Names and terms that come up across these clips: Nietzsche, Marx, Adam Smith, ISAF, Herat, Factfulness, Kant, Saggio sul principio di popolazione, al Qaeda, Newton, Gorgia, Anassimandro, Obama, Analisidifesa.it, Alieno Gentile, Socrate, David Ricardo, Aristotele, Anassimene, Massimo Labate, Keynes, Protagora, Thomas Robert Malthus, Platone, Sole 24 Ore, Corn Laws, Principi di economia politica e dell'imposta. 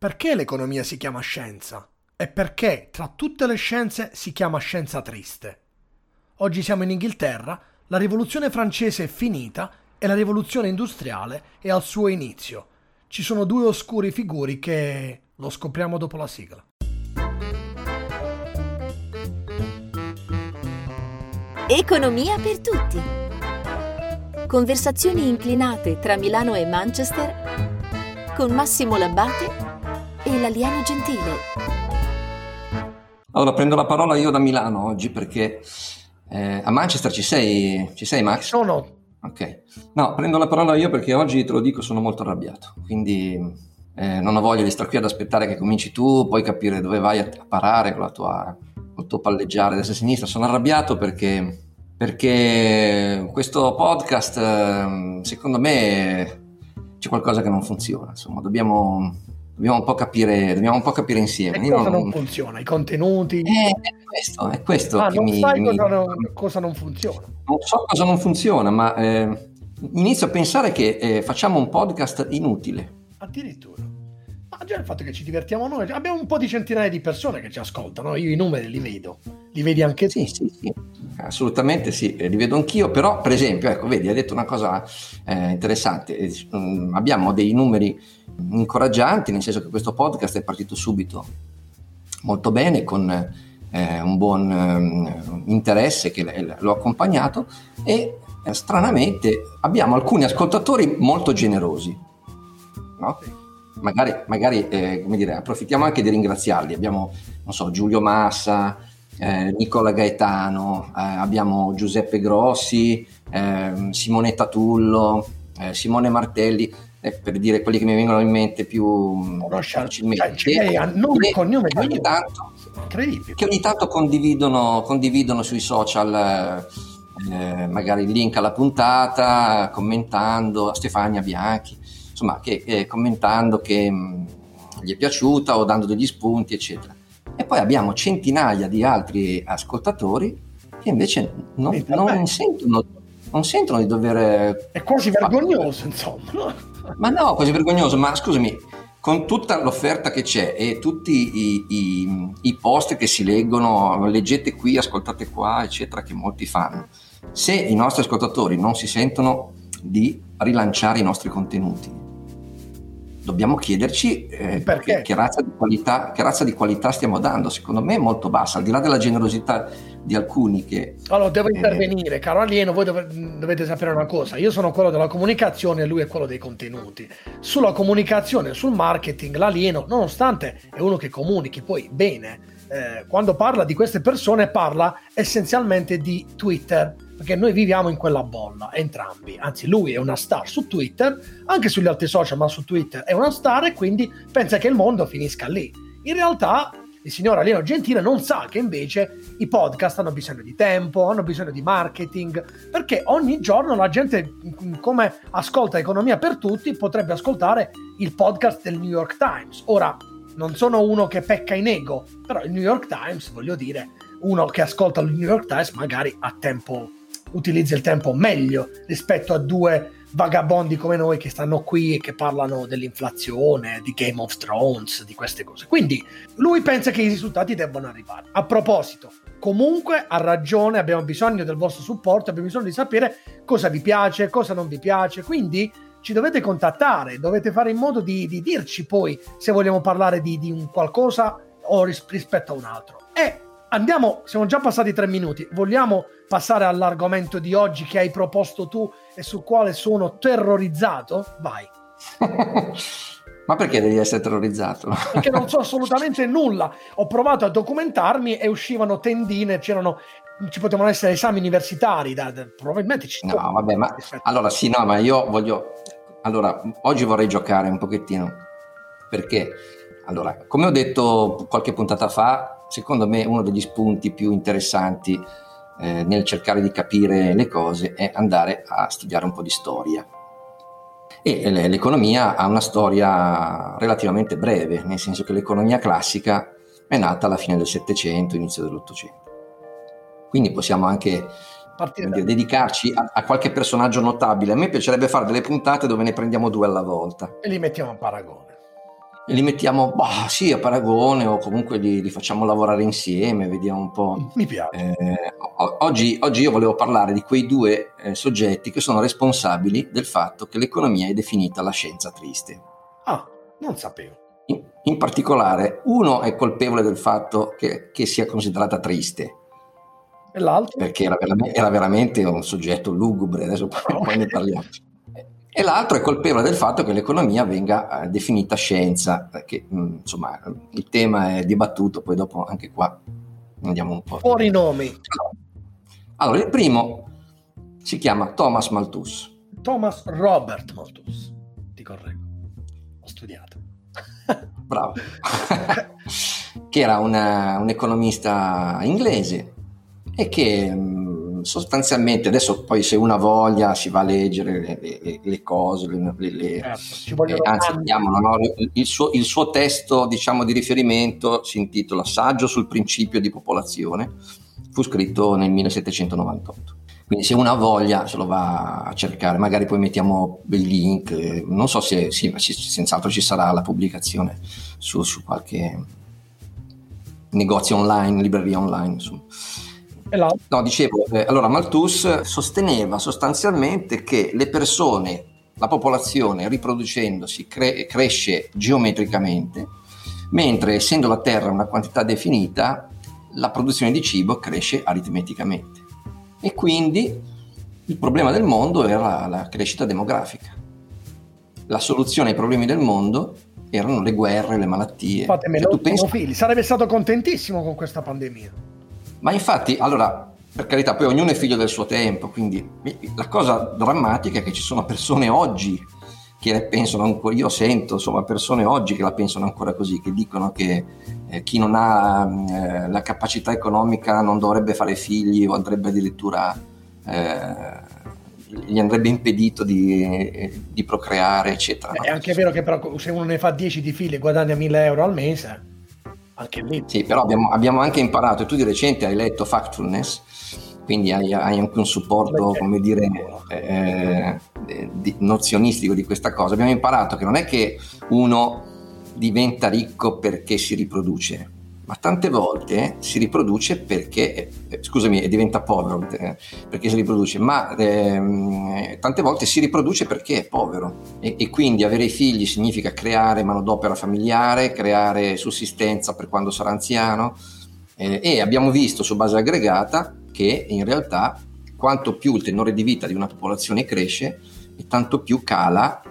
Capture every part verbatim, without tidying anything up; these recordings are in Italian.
Perché l'economia si chiama scienza? E perché tra tutte le scienze si chiama scienza triste? Oggi siamo in Inghilterra, la rivoluzione francese è finita e la rivoluzione industriale è al suo inizio. Ci sono due oscuri figuri che... lo scopriamo dopo la sigla. Economia per tutti. Conversazioni inclinate tra Milano e Manchester con Massimo Labate e l'Alieno Gentile. Allora, prendo la parola io da Milano oggi perché eh, a Manchester ci sei, ci sei Max? No, no. Ok. No, prendo la parola io perché oggi, te lo dico, sono molto arrabbiato, quindi... Eh, non ho voglia di stare qui ad aspettare che cominci tu, poi capire dove vai a, a parare con la tua, col tuo palleggiare destra e sinistra. Sono arrabbiato perché, perché questo podcast, secondo me, c'è qualcosa che non funziona. Insomma, dobbiamo, dobbiamo un po' capire, dobbiamo un po' capire insieme. E cosa non, non funziona? I contenuti? Eh, è questo, è questo ah, che non mi, sai mi... Cosa, non, cosa non funziona. Non so cosa non funziona, ma eh, inizio a pensare che eh, facciamo un podcast inutile. Addirittura, ma già il fatto che ci divertiamo noi, abbiamo un po' di centinaia di persone che ci ascoltano, io i numeri li vedo, li vedi anche sì, tu? Sì, sì, assolutamente sì, li vedo anch'io, però per esempio, ecco, vedi, hai detto una cosa eh, interessante, abbiamo dei numeri incoraggianti, nel senso che questo podcast è partito subito molto bene con eh, un buon eh, interesse che l'ho accompagnato e eh, stranamente abbiamo alcuni ascoltatori molto generosi. No? Sì. Magari, magari eh, come dire, approfittiamo anche di ringraziarli. Abbiamo, non so, Giulio Massa, eh, Nicola Gaetano, eh, abbiamo Giuseppe Grossi, eh, Simonetta Tullo, eh, Simone Martelli, eh, per dire quelli che mi vengono in mente più facilmente. Che ogni tanto condividono, condividono sui social eh, magari il link alla puntata, commentando. Stefania Bianchi, insomma, che, che commentando che mh, gli è piaciuta o dando degli spunti, eccetera. E poi abbiamo centinaia di altri ascoltatori che invece non, non, sentono, non sentono di dover... È quasi vergognoso, insomma. Ma no, quasi vergognoso, ma scusami, con tutta l'offerta che c'è e tutti i, i, i post che si leggono, leggete qui, ascoltate qua, eccetera, che molti fanno, se i nostri ascoltatori non si sentono di rilanciare i nostri contenuti, dobbiamo chiederci eh, che, che, razza di qualità, che razza di qualità stiamo dando. Secondo me è molto bassa, al di là della generosità di alcuni che... Allora, devo eh... intervenire, caro Alieno, voi dov- dovete sapere una cosa, io sono quello della comunicazione e lui è quello dei contenuti. Sulla comunicazione, sul marketing, l'Alieno, nonostante è uno che comunichi poi bene, eh, quando parla di queste persone parla essenzialmente di Twitter, perché noi viviamo in quella bolla, entrambi, anzi lui è una star su Twitter, anche sugli altri social, ma su Twitter è una star e quindi pensa che il mondo finisca lì. In realtà il signor Alieno Gentile non sa che invece i podcast hanno bisogno di tempo, hanno bisogno di marketing, perché ogni giorno la gente, come ascolta Economia per Tutti, potrebbe ascoltare il podcast del New York Times. Ora, non sono uno che pecca in ego, però il New York Times, voglio dire, uno che ascolta il New York Times magari ha tempo... utilizza il tempo meglio rispetto a due vagabondi come noi che stanno qui e che parlano dell'inflazione, di Game of Thrones, di queste cose. Quindi lui pensa che i risultati debbano arrivare. A proposito, comunque ha ragione, abbiamo bisogno del vostro supporto, abbiamo bisogno di sapere cosa vi piace, cosa non vi piace, quindi ci dovete contattare, dovete fare in modo di, di dirci poi se vogliamo parlare di, di un qualcosa o ris- rispetto a un altro. E andiamo, siamo già passati tre minuti, vogliamo passare all'argomento di oggi che hai proposto tu e sul quale sono terrorizzato? Vai. Ma perché devi essere terrorizzato? Perché non so assolutamente nulla, ho provato a documentarmi e uscivano tendine, c'erano, ci potevano essere esami universitari, da, da, probabilmente ci sono. No, vabbè, ma allora sì, no, ma io voglio, allora oggi vorrei giocare un pochettino, perché, allora, come ho detto qualche puntata fa, secondo me uno degli spunti più interessanti eh, nel cercare di capire le cose è andare a studiare un po' di storia. E l'economia ha una storia relativamente breve, nel senso che l'economia classica è nata alla fine del Settecento, inizio dell'Ottocento. Quindi possiamo anche dire, dedicarci a, a qualche personaggio notabile. A me piacerebbe fare delle puntate dove ne prendiamo due alla volta. E li mettiamo a paragone. e li mettiamo, bah, sì, a paragone, o comunque li, li facciamo lavorare insieme, vediamo un po'. Mi piace. Eh, oggi, oggi io volevo parlare di quei due eh, soggetti che sono responsabili del fatto che l'economia è definita la scienza triste. Ah, non sapevo. In, in particolare, uno è colpevole del fatto che, che sia considerata triste. E l'altro? Perché era veramente, era veramente un soggetto lugubre, adesso poi, poi ne parliamo. E l'altro è colpevole del fatto che l'economia venga eh, definita scienza, che insomma il tema è dibattuto, poi dopo anche qua andiamo un po'. Fuori nomi. Allora, il primo si chiama Thomas Malthus. Thomas Robert Malthus, ti correggo, ho studiato. Bravo. Che era una, un economista inglese e che... sostanzialmente, adesso poi se una voglia si va a leggere le, le, le cose, le, le, certo, ci vogliono eh, anzi chiamano, no? il, suo, il suo testo, diciamo, di riferimento si intitola Saggio sul principio di popolazione, fu scritto nel millesettecentonovantotto, quindi se una voglia se lo va a cercare, magari poi mettiamo il link, non so se, sì, senz'altro ci sarà la pubblicazione su, su qualche negozio online, libreria online, insomma. No, dicevo, eh, allora Malthus sosteneva sostanzialmente che le persone, la popolazione riproducendosi cre- cresce geometricamente, mentre essendo la Terra una quantità definita, la produzione di cibo cresce aritmeticamente. E quindi il problema del mondo era la crescita demografica. La soluzione ai problemi del mondo erano le guerre, le malattie. Fatemelo, tu pensi... figli. Sarebbe stato contentissimo con questa pandemia. Ma infatti, allora, per carità, poi ognuno è figlio del suo tempo, quindi la cosa drammatica è che ci sono persone oggi che la pensano ancora, io sento, insomma, persone oggi che la pensano ancora così, che dicono che eh, chi non ha eh, la capacità economica non dovrebbe fare figli o andrebbe addirittura, eh, gli andrebbe impedito di, di procreare, eccetera. È anche vero che però se uno ne fa dieci di figli e guadagna mille euro al mese… Anche lì. Sì, però abbiamo, abbiamo anche imparato, e tu di recente hai letto Factfulness, quindi hai, hai anche un supporto, come dire, eh, di, nozionistico di questa cosa. Abbiamo imparato che non è che uno diventa ricco perché si riproduce, ma tante volte si riproduce perché, eh, scusami, diventa povero eh, perché si riproduce, ma eh, tante volte si riproduce perché è povero e, e quindi avere i figli significa creare manodopera familiare, creare sussistenza per quando sarà anziano eh, e abbiamo visto su base aggregata che in realtà quanto più il tenore di vita di una popolazione cresce e tanto più cala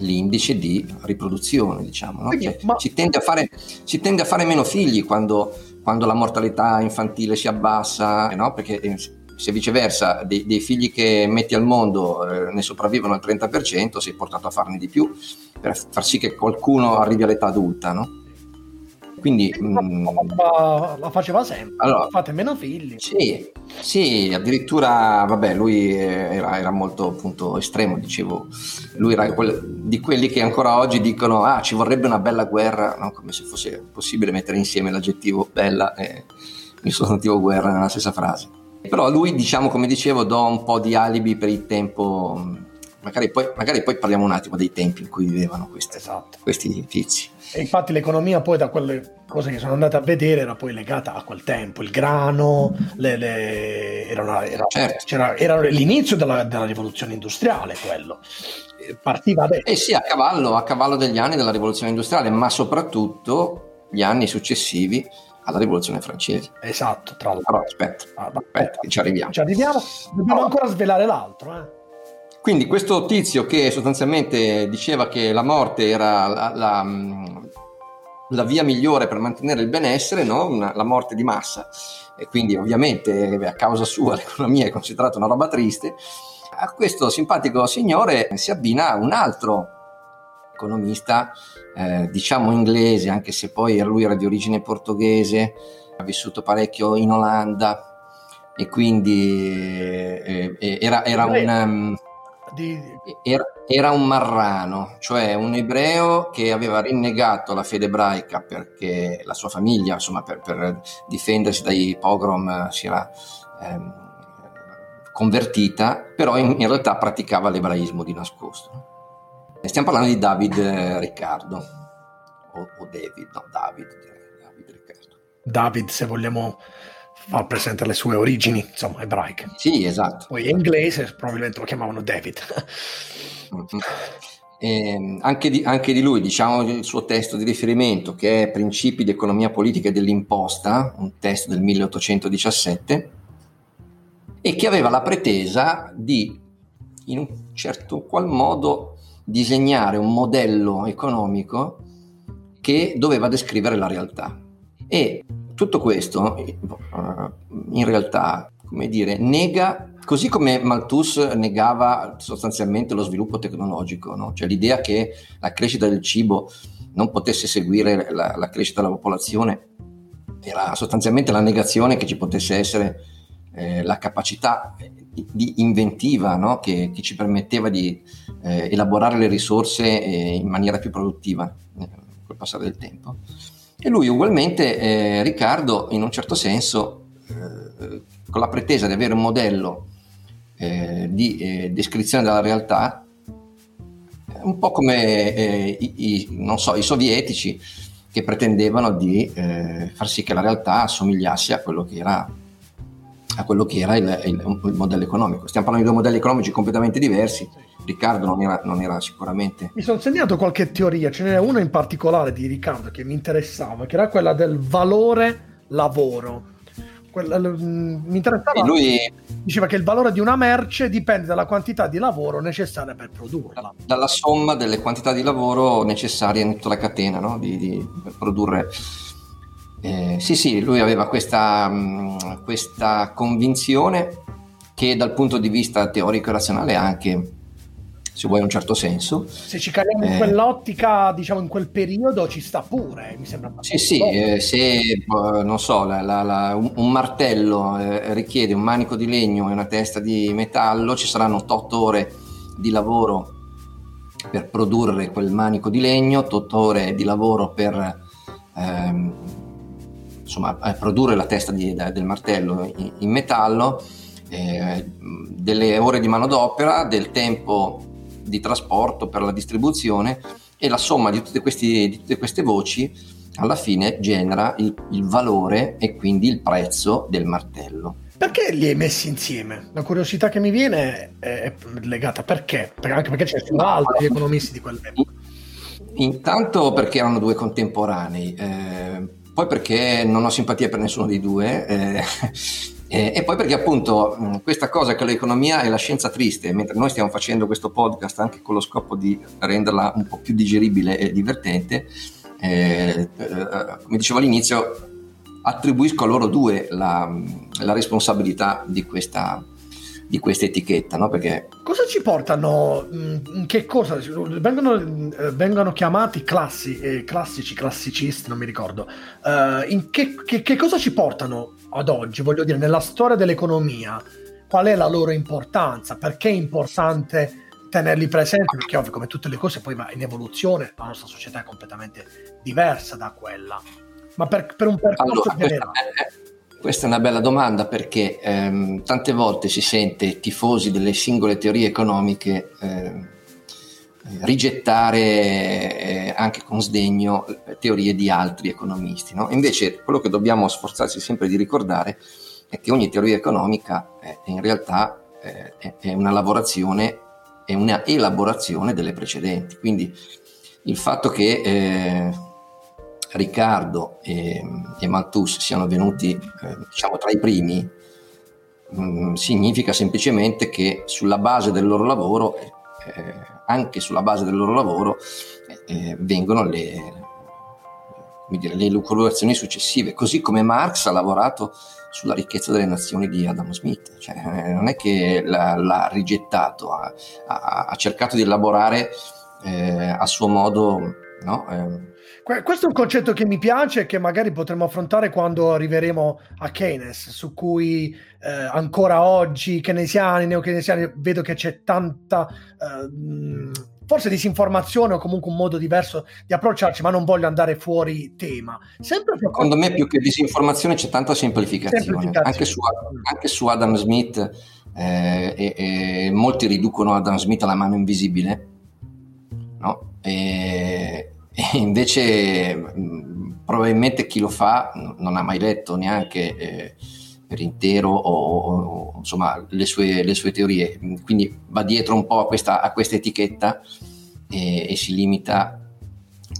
l'indice di riproduzione, diciamo, no? Quindi, cioè, ma... si, tende a fare, si tende a fare meno figli quando, quando la mortalità infantile si abbassa, no? Perché se viceversa dei, dei figli che metti al mondo eh, ne sopravvivono al trenta per cento, sei portato a farne di più per far sì che qualcuno arrivi all'età adulta, no? Quindi la, la faceva sempre, allora, fate meno figli. Sì, sì, addirittura vabbè, lui era, era molto appunto estremo, dicevo, lui era quel, di quelli che ancora oggi dicono ah ci vorrebbe una bella guerra, no? Come se fosse possibile mettere insieme l'aggettivo bella e il sostantivo guerra nella stessa frase. Però lui, diciamo, come dicevo, do un po' di alibi per il tempo, magari poi, magari poi parliamo un attimo dei tempi in cui vivevano questi, esatto, questi tizi. E infatti l'economia poi, da quelle cose che sono andate a vedere, era poi legata a quel tempo, il grano, le, le, era, una, era, certo. c'era, era l'inizio della, della rivoluzione industriale, quello partiva da... Eh sì, a cavallo, a cavallo degli anni della rivoluzione industriale, ma soprattutto gli anni successivi alla rivoluzione francese. Esatto, tra l'altro. Però aspetta, ah, va, aspetta che ci arriviamo. Ci arriviamo, dobbiamo ancora svelare l'altro, eh. Quindi questo tizio che sostanzialmente diceva che la morte era la, la, la via migliore per mantenere il benessere, no? Una, la morte di massa, e quindi ovviamente a causa sua l'economia è considerata una roba triste. A questo simpatico signore si abbina un altro economista, eh, diciamo inglese, anche se poi lui era di origine portoghese, ha vissuto parecchio in Olanda e quindi eh, eh, era, era un... Di... Era, era un marrano, cioè un ebreo che aveva rinnegato la fede ebraica perché la sua famiglia, insomma, per, per difendersi dai pogrom si era ehm, convertita, però in, in realtà praticava l'ebraismo di nascosto. Stiamo parlando di David Ricardo, o, o David, no, David, direi, David Ricardo. David, se vogliamo far presente le sue origini, insomma, ebraiche. Sì, esatto. Poi inglese, probabilmente lo chiamavano David. Mm-hmm. Eh, anche, di, anche di lui, diciamo, il suo testo di riferimento, che è Principi di economia politica e dell'imposta, un testo del milleottocentodiciassette, e che aveva la pretesa di, in un certo qual modo, disegnare un modello economico che doveva descrivere la realtà. E tutto questo in realtà, come dire, nega, così come Malthus negava sostanzialmente lo sviluppo tecnologico, no? Cioè l'idea che la crescita del cibo non potesse seguire la, la crescita della popolazione era sostanzialmente la negazione che ci potesse essere eh, la capacità di inventiva, no? che, che ci permetteva di eh, elaborare le risorse eh, in maniera più produttiva eh, col passare del tempo. E lui ugualmente, eh, Riccardo, in un certo senso, eh, con la pretesa di avere un modello Eh, di eh, descrizione della realtà, un po' come eh, i, i, non so, i sovietici, che pretendevano di eh, far sì che la realtà assomigliasse a quello che era, a quello che era il, il, il modello economico. Stiamo parlando di due modelli economici completamente diversi. Riccardo non era, non era sicuramente. Mi sono segnato qualche teoria, ce n'era una in particolare di Riccardo che mi interessava, che era quella del valore lavoro. Quella, mi interessava, e lui diceva che il valore di una merce dipende dalla quantità di lavoro necessaria per produrla, dalla somma delle quantità di lavoro necessarie in tutta la catena, no? di, di, per produrre eh, sì sì lui aveva questa, mh, questa convinzione che dal punto di vista teorico e razionale anche, se vuoi, in un certo senso, se ci caliamo eh, in quell'ottica, diciamo, in quel periodo ci sta pure, mi sembra. Sì, sì, eh, se non so, la, la, la, un, un martello eh, richiede un manico di legno e una testa di metallo, ci saranno otto ore di lavoro per produrre quel manico di legno, otto ore di lavoro per ehm, insomma, produrre la testa di, del martello in, in metallo, eh, delle ore di manodopera, del tempo di trasporto per la distribuzione, e la somma di tutte, questi, di tutte queste voci alla fine genera il, il valore e quindi il prezzo del martello. Perché li hai messi insieme? La curiosità che mi viene è legata perché? perché anche perché c'è sono altri economisti di quel tempo. Intanto perché erano due contemporanei, eh, poi perché non ho simpatia per nessuno dei due, eh, Eh, e poi perché appunto mh, questa cosa che l'economia è la scienza triste, mentre noi stiamo facendo questo podcast anche con lo scopo di renderla un po' più digeribile e divertente, eh, eh, come dicevo all'inizio, attribuisco a loro due la, la responsabilità di questa, di questa etichetta, no? Perché cosa ci portano, in che cosa vengono, vengono chiamati classi, eh, classici, classicisti, non mi ricordo, uh, in che, che, che cosa ci portano ad oggi, voglio dire, nella storia dell'economia, qual è la loro importanza? Perché è importante tenerli presenti? Perché ovvio, come tutte le cose, poi va in evoluzione, la nostra società è completamente diversa da quella. Ma per, per un percorso allora, generale. Questa, questa è una bella domanda, perché ehm, tante volte si sente tifosi delle singole teorie economiche ehm, rigettare eh, anche con sdegno teorie di altri economisti, no? Invece quello che dobbiamo sforzarci sempre di ricordare è che ogni teoria economica eh, in realtà eh, è una lavorazione, è una elaborazione delle precedenti. Quindi il fatto che eh, Riccardo e, e Malthus siano venuti eh, diciamo tra i primi mh, significa semplicemente che sulla base del loro lavoro eh, anche sulla base del loro lavoro eh, vengono le, come dire, le elucubrazioni successive, così come Marx ha lavorato sulla ricchezza delle nazioni di Adam Smith, cioè, non è che l'ha, l'ha rigettato, ha, ha, ha cercato di elaborare eh, a suo modo, no? Eh, questo è un concetto che mi piace e che magari potremo affrontare quando arriveremo a Keynes, su cui eh, ancora oggi keynesiani, neokeynesiani, vedo che c'è tanta eh, forse disinformazione o comunque un modo diverso di approcciarci, ma non voglio andare fuori tema. Sempre secondo me, più che disinformazione, c'è tanta semplificazione, semplificazione. Anche, su, anche su Adam Smith eh, e, e molti riducono Adam Smith alla mano invisibile, no? E E invece probabilmente chi lo fa non ha mai letto neanche eh, per intero o, o insomma le sue, le sue teorie, quindi va dietro un po' a questa, a questa etichetta e, e si limita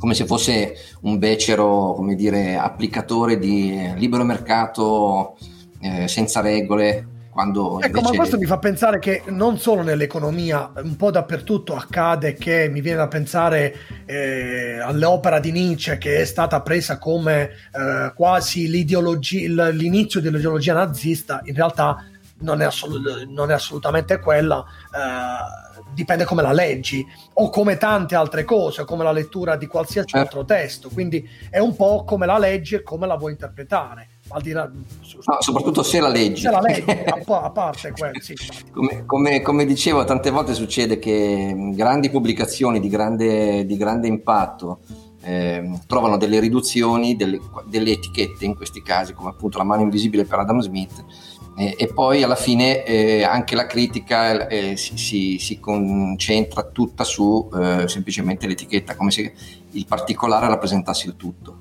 come se fosse un becero, come dire, applicatore di libero mercato eh, senza regole. Quando ecco, ma questo mi fa pensare che non solo nell'economia, un po' dappertutto accade che mi viene da pensare eh, all'opera di Nietzsche, che è stata presa come eh, quasi l'ideologia, l'inizio dell'ideologia nazista. In realtà non è, assolut- non è assolutamente quella, eh, dipende come la leggi, o come tante altre cose, o come la lettura di qualsiasi eh. altro testo. Quindi è un po' come la leggi e come la vuoi interpretare. Al di là, su, no, soprattutto su, se la leggi, se la leggi a, a parte quello, sì. come, come, come dicevo, tante volte succede che grandi pubblicazioni di grande, di grande impatto eh, trovano delle riduzioni, delle, delle etichette, in questi casi come appunto La mano invisibile per Adam Smith, eh, e poi alla fine eh, anche la critica eh, si, si, si concentra tutta su eh, semplicemente l'etichetta, come se il particolare rappresentasse il tutto.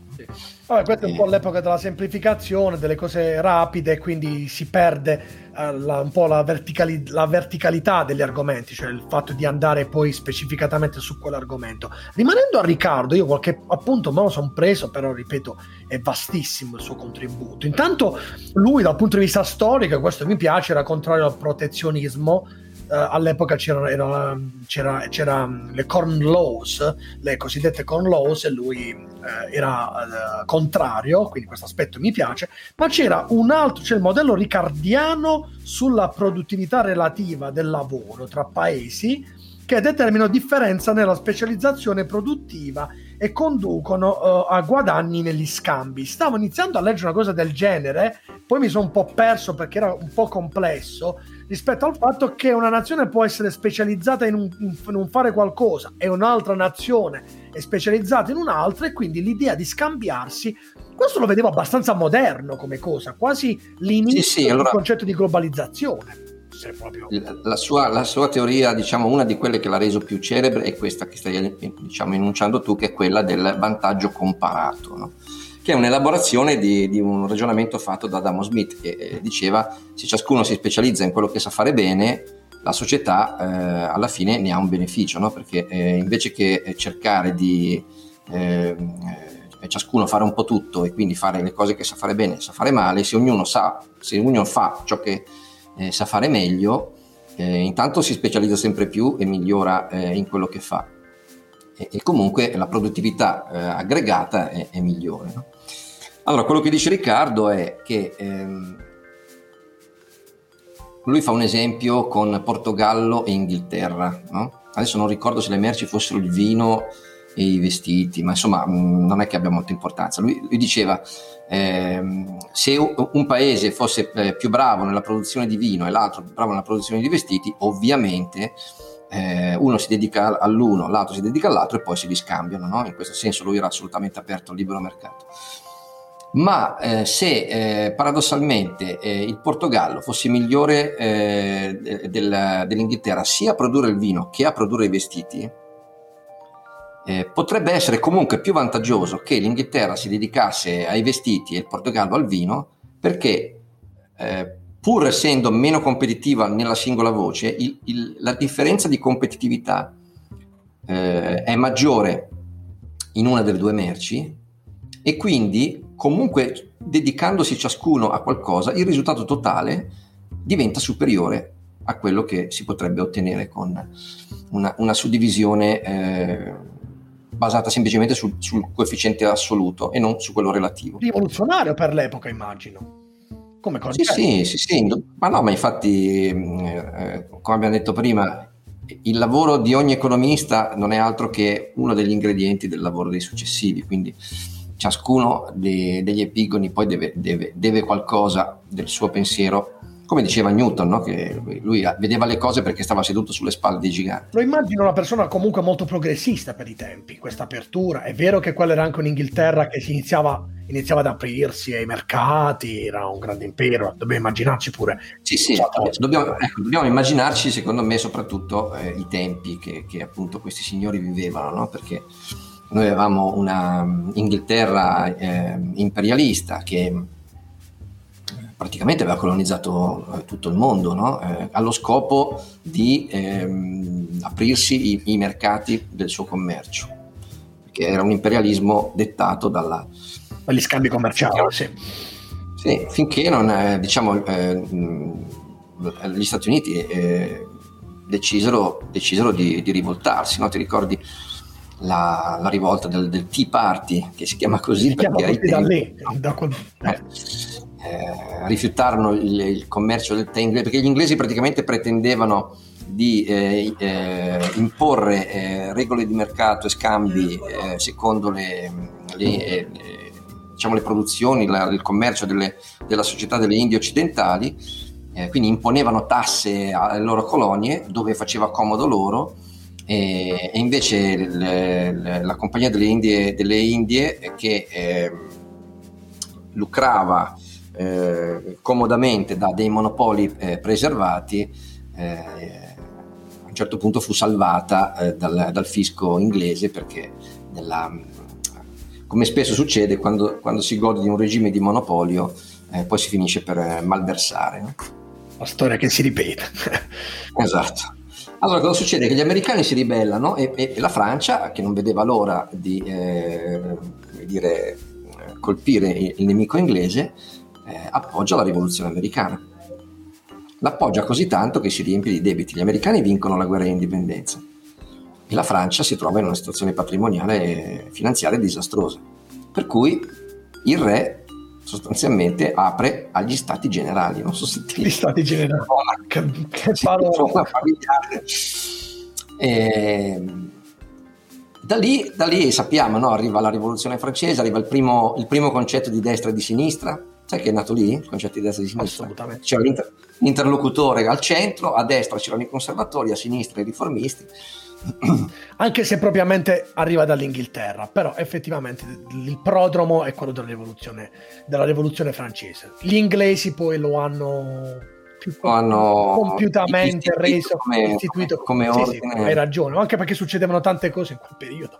Vabbè, questa è un po' l'epoca della semplificazione, delle cose rapide, quindi si perde eh, la, un po' la, verticali, la verticalità degli argomenti, cioè il fatto di andare poi specificatamente su quell'argomento. Rimanendo a Riccardo, io qualche appunto me lo sono preso, però ripeto, è vastissimo il suo contributo. Intanto lui dal punto di vista storico, questo mi piace, era contrario al protezionismo. Uh, all'epoca c'era, era, c'era, c'era le Corn Laws, le cosiddette Corn Laws, e lui uh, era uh, contrario, quindi questo aspetto mi piace. Ma c'era un altro, c'è il modello ricardiano sulla produttività relativa del lavoro tra paesi, che determinano differenza nella specializzazione produttiva e conducono uh, a guadagni negli scambi. Stavo iniziando a leggere una cosa del genere, poi mi sono un po' perso perché era un po' complesso, rispetto al fatto che una nazione può essere specializzata in un, in un fare qualcosa e un'altra nazione è specializzata in un'altra, e quindi l'idea di scambiarsi, questo lo vedevo abbastanza moderno come cosa, quasi l'inizio sì, sì, allora... del concetto di globalizzazione. Proprio... La, sua, la sua teoria, diciamo, una di quelle che l'ha reso più celebre è questa che stai, diciamo, enunciando tu, che è quella del vantaggio comparato, no? Che è un'elaborazione di, di un ragionamento fatto da Adam Smith, che eh, diceva: se ciascuno si specializza in quello che sa fare bene, la società eh, alla fine ne ha un beneficio, no? Perché eh, invece che cercare di eh, ciascuno fare un po' tutto e quindi fare le cose che sa fare bene e sa fare male, se ognuno sa, se ognuno fa ciò che Eh, sa fare meglio, eh, intanto si specializza sempre più e migliora eh, in quello che fa, e, e comunque la produttività eh, aggregata è, è migliore, no? Allora, quello che dice Riccardo è che ehm, lui fa un esempio con Portogallo e Inghilterra, no? Adesso non ricordo se le merci fossero il vino e i vestiti, ma insomma mh, non è che abbia molta importanza. Lui, lui diceva: Eh, se un paese fosse più bravo nella produzione di vino e l'altro più bravo nella produzione di vestiti, ovviamente eh, uno si dedica all'uno, l'altro si dedica all'altro e poi se li scambiano, no? In questo senso lui era assolutamente aperto al libero mercato. Ma eh, se eh, paradossalmente eh, il Portogallo fosse migliore eh, del, dell'Inghilterra sia a produrre il vino che a produrre i vestiti, Eh, potrebbe essere comunque più vantaggioso che l'Inghilterra si dedicasse ai vestiti e il Portogallo al vino, perché eh, pur essendo meno competitiva nella singola voce, il, il, la differenza di competitività eh, è maggiore in una delle due merci, e quindi comunque dedicandosi ciascuno a qualcosa il risultato totale diventa superiore a quello che si potrebbe ottenere con una, una suddivisione eh, basata semplicemente sul, sul coefficiente assoluto e non su quello relativo. Rivoluzionario per l'epoca, immagino. Come sì, sì, sì, sì, ma no, ma infatti, eh, come abbiamo detto prima, il lavoro di ogni economista non è altro che uno degli ingredienti del lavoro dei successivi, quindi ciascuno de, degli epigoni poi deve, deve, deve qualcosa del suo pensiero. Come diceva Newton, no? Che lui vedeva le cose perché stava seduto sulle spalle dei giganti. Lo immagino una persona comunque molto progressista per i tempi, questa apertura. È vero che quella era anche un'Inghilterra che si iniziava, iniziava ad aprirsi ai mercati, era un grande impero, dobbiamo immaginarci pure. Sì, sì, dobbiamo, ecco, dobbiamo immaginarci, secondo me, soprattutto eh, i tempi che, che appunto questi signori vivevano, no? Perché Noi avevamo una Inghilterra eh, imperialista che praticamente aveva colonizzato tutto il mondo, no? eh, allo scopo di ehm, aprirsi i, i mercati del suo commercio, perché era un imperialismo dettato dalla... dagli scambi commerciali, sì. Sì, finché non, eh, diciamo, eh, gli Stati Uniti eh, decisero, decisero di, di rivoltarsi, no? Ti ricordi la, la rivolta del, del Tea Party, che si chiama così si perché... Chiama così da lì, da quel... eh, eh, rifiutarono il, il commercio del tè inglese, perché gli inglesi praticamente pretendevano di eh, eh, imporre eh, regole di mercato e scambi eh, secondo le... le, le diciamo le produzioni, la, il commercio delle, della società delle Indie occidentali, eh, quindi imponevano tasse alle loro colonie dove faceva comodo loro, eh, e invece le, le, la compagnia delle Indie, delle Indie che eh, lucrava eh, comodamente da dei monopoli eh, preservati, eh, a un certo punto fu salvata eh, dal, dal fisco inglese, perché nella... come spesso succede quando, quando si gode di un regime di monopolio, eh, poi si finisce per malversare, no? La storia che si ripete. Esatto. Allora cosa succede? Che gli americani si ribellano e, e, e la Francia, che non vedeva l'ora di eh, dire, colpire il nemico inglese, eh, appoggia la rivoluzione americana. L'appoggia così tanto che si riempie di debiti. Gli americani vincono la guerra di indipendenza e la Francia si trova in una situazione patrimoniale e finanziaria disastrosa, per cui il re sostanzialmente apre agli stati generali. Non so se ti... Gli stati generali, oh, che, che parola familiare. E da lì, da lì sappiamo, no? Arriva la rivoluzione francese, arriva il primo, il primo concetto di destra e di sinistra. Sai che è nato lì? Il concetto di destra e di sinistra? Assolutamente. C'era l'interlocutore al centro, a destra c'erano i conservatori, a sinistra i riformisti. Anche se propriamente arriva dall'Inghilterra, però effettivamente il prodromo è quello della rivoluzione, della rivoluzione francese. Gli inglesi poi lo hanno, più, lo hanno compiutamente istituito, reso come, istituito come, come sì, ordine. Sì, hai ragione, anche perché succedevano tante cose in quel periodo.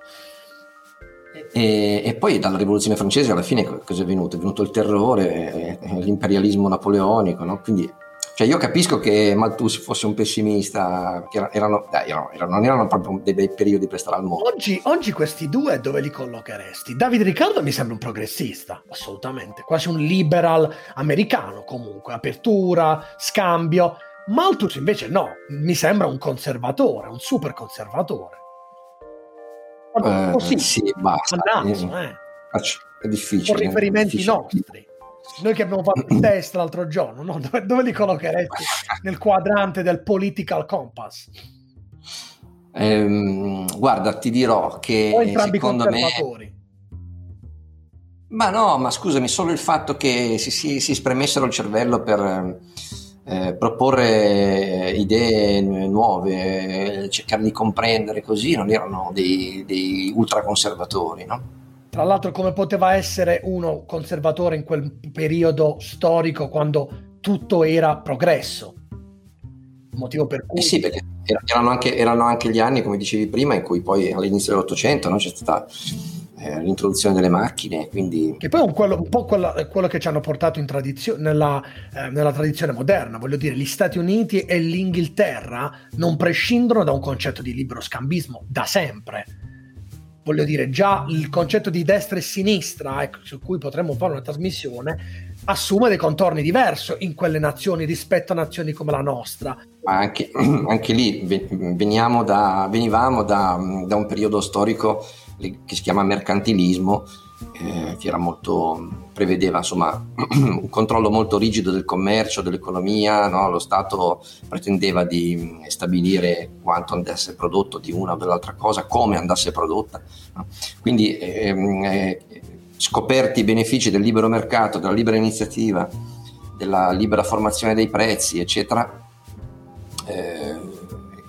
E, e poi dalla rivoluzione francese alla fine cosa è venuto? È venuto il terrore, l'imperialismo napoleonico, no? Quindi cioè io capisco che Malthus fosse un pessimista, che erano, dai, erano, erano, erano proprio dei bei periodi per stare al mondo. Oggi, oggi questi due dove li collocheresti? David Ricardo mi sembra un progressista, assolutamente, quasi un liberal americano comunque, apertura, scambio. Malthus invece no, mi sembra un conservatore, un super conservatore. Eh, così, sì, basta. Andazzo, eh. È difficile. Con riferimenti difficile. nostri. Noi che abbiamo fatto il test l'altro giorno, no? dove, dove li collocheresti nel quadrante del political compass? Ehm, guarda, ti dirò che o entrambi secondo me, ma no, ma scusami, solo il fatto che si, si, si spremessero il cervello per eh, proporre idee nuove, cercare di comprendere, così non erano dei, dei ultraconservatori, no? Tra l'altro, come poteva essere uno conservatore in quel periodo storico quando tutto era progresso? Motivo per cui... Eh sì, perché erano anche, erano anche gli anni, come dicevi prima, in cui poi all'inizio dell'Ottocento, no, c'è stata eh, l'introduzione delle macchine, quindi... Che poi è un, quello, un po' quello, quello che ci hanno portato in tradizio- nella, eh, nella tradizione moderna. Voglio dire, gli Stati Uniti e l'Inghilterra non prescindono da un concetto di libero scambismo da sempre. Voglio dire, già il concetto di destra e sinistra, ecco, su cui potremmo fare una trasmissione, assume dei contorni diversi in quelle nazioni rispetto a nazioni come la nostra. Anche, anche lì veniamo da, venivamo da, da un periodo storico che si chiama mercantilismo, eh, che era molto, prevedeva insomma un controllo molto rigido del commercio, dell'economia, no? Lo Stato pretendeva di stabilire quanto andasse prodotto di una o dell'altra cosa, come andasse prodotta, no? Quindi ehm, eh, scoperti i benefici del libero mercato, della libera iniziativa, della libera formazione dei prezzi, eccetera, eh,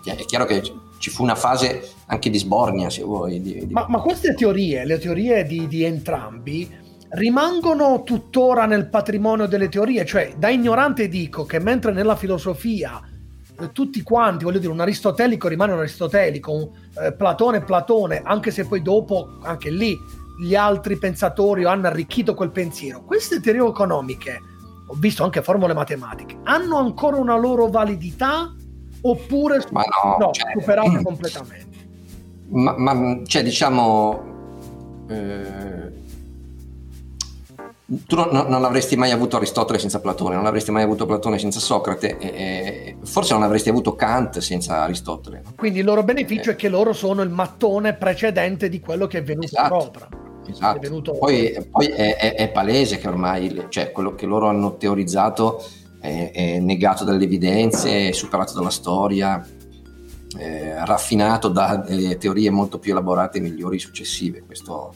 è chiaro che ci fu una fase anche di sbornia, se vuoi. Di, di... Ma, ma queste teorie, le teorie di, di entrambi, rimangono tuttora nel patrimonio delle teorie? Cioè, da ignorante dico che mentre nella filosofia eh, tutti quanti, voglio dire, un aristotelico rimane un aristotelico, un eh, Platone Platone, anche se poi dopo anche lì gli altri pensatori hanno arricchito quel pensiero. Queste teorie economiche, ho visto anche formule matematiche, hanno ancora una loro validità oppure ma no, no, cioè, superate completamente? Ma, ma cioè diciamo eh, tu non, non avresti mai avuto Aristotele senza Platone, non avresti mai avuto Platone senza Socrate, eh, forse non avresti avuto Kant senza Aristotele. Quindi il loro beneficio eh. è che loro sono il mattone precedente di quello che è venuto sopra. Esatto. Esatto. È venuto... Poi, poi è, è, è palese che ormai, cioè, quello che loro hanno teorizzato è, è negato dalle evidenze, è superato dalla storia, è raffinato da delle teorie molto più elaborate e migliori successive. Questo,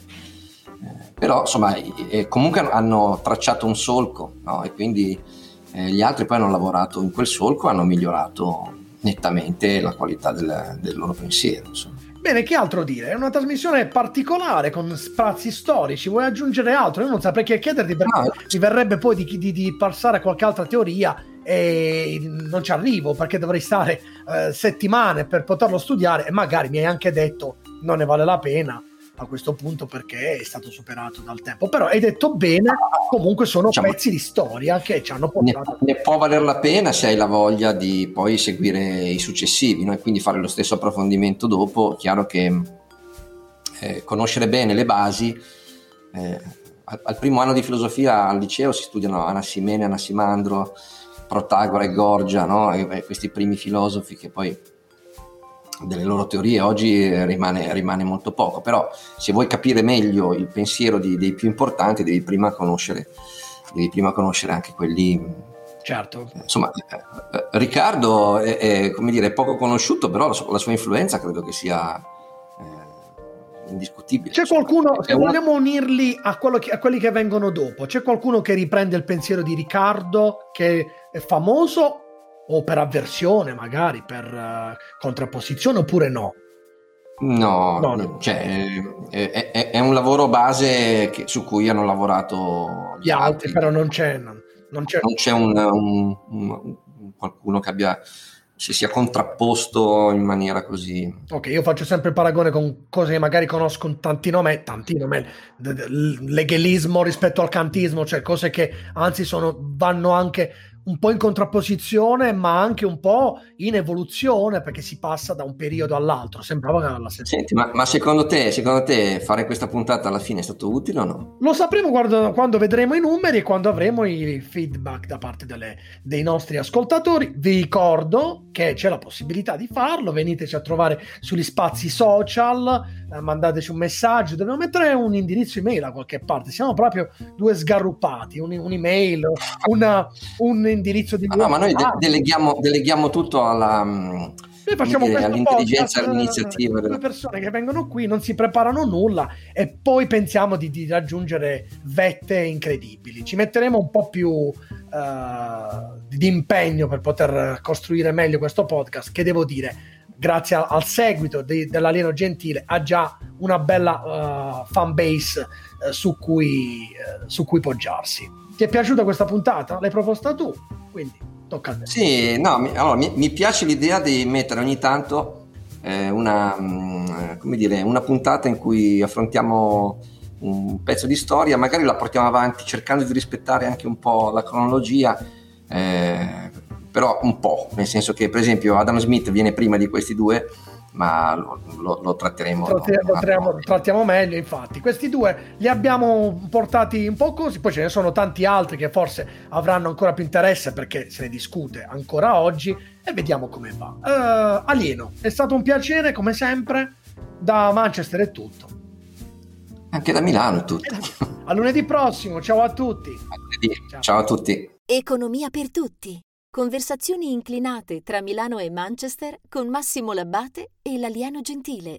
eh, però insomma eh, comunque hanno tracciato un solco, no? E quindi eh, gli altri poi hanno lavorato in quel solco, hanno migliorato nettamente la qualità del, del loro pensiero, insomma. Bene, che altro dire? È una trasmissione particolare con spazi storici. Vuoi aggiungere altro? Io non saprei che chiederti, perché no. Mi verrebbe poi di, di, di passare a qualche altra teoria e non ci arrivo, perché dovrei stare eh, settimane per poterlo studiare e magari mi hai anche detto non ne vale la pena a questo punto perché è stato superato dal tempo. Però hai detto bene, comunque sono diciamo, pezzi di storia che ci hanno portato. Ne, ne può valer la pena se hai la voglia di poi seguire i successivi, no? E quindi fare lo stesso approfondimento dopo. Chiaro che eh, conoscere bene le basi, eh, al, al primo anno di filosofia al liceo si studiano Anassimene, Anassimandro, Protagora e Gorgia, no? E, e questi primi filosofi che poi delle loro teorie oggi rimane, rimane molto poco, però se vuoi capire meglio il pensiero di, dei più importanti devi prima conoscere devi prima conoscere anche quelli. Certo. Insomma, Riccardo è, è come dire, poco conosciuto, però la sua, la sua influenza credo che sia eh, indiscutibile. C'è qualcuno, se una... vogliamo unirli a, quello che, a quelli che vengono dopo, c'è qualcuno che riprende il pensiero di Riccardo che è famoso o per avversione, magari per uh, contrapposizione, oppure no? No, no, no. Cioè, è, è, è un lavoro base che, su cui hanno lavorato gli, gli altri, altri, però non c'è, non, non c'è, non c'è un, un, un, un, qualcuno che abbia si sia contrapposto in maniera così. Ok, io faccio sempre il paragone con cose che magari conosco tantino me, tantino me, l'heghelismo rispetto al kantismo, cioè cose che anzi sono vanno anche un po' in contrapposizione, ma anche un po' in evoluzione, perché si passa da un periodo all'altro. Sembrava che era la stessa. Senti, ma, ma secondo te, secondo te fare questa puntata alla fine è stato utile o no? Lo sapremo quando, quando vedremo i numeri e quando avremo i feedback da parte delle, dei nostri ascoltatori. Vi ricordo che c'è la possibilità di farlo. Veniteci a trovare sugli spazi social, eh, mandateci un messaggio. Dobbiamo mettere un indirizzo email a qualche parte. Siamo proprio due sgarruppati, un, un'email, una, un indirizzo di ah, no, ma noi de- deleghiamo, deleghiamo tutto alla noi facciamo dire, all'intelligenza post, all'iniziativa delle persone che vengono qui, non si preparano nulla e poi pensiamo di, di raggiungere vette incredibili. Ci metteremo un po' più uh, di impegno per poter costruire meglio questo podcast, che devo dire grazie a, al seguito de, dell'Alieno Gentile ha già una bella uh, fan base uh, su cui uh, su cui poggiarsi. Ti è piaciuta questa puntata? L'hai proposta tu, quindi tocca a te. Sì, no, mi, allora, mi, mi piace l'idea di mettere ogni tanto eh, una, mh, come dire, una puntata in cui affrontiamo un pezzo di storia, magari la portiamo avanti cercando di rispettare anche un po' la cronologia, eh, però un po', nel senso che per esempio Adam Smith viene prima di questi due, ma lo, lo, lo tratteremo lo, lo trattiamo, trattiamo meglio. Infatti questi due li abbiamo portati un po' così, poi ce ne sono tanti altri che forse avranno ancora più interesse perché se ne discute ancora oggi e vediamo come va. uh, Alieno, è stato un piacere come sempre. Da Manchester è tutto, anche da Milano è tutto. A lunedì prossimo, ciao a tutti. A lunedì. Ciao. Ciao a tutti. Economia per tutti. Conversazioni inclinate tra Milano e Manchester con Massimo Labate e l'Alieno Gentile.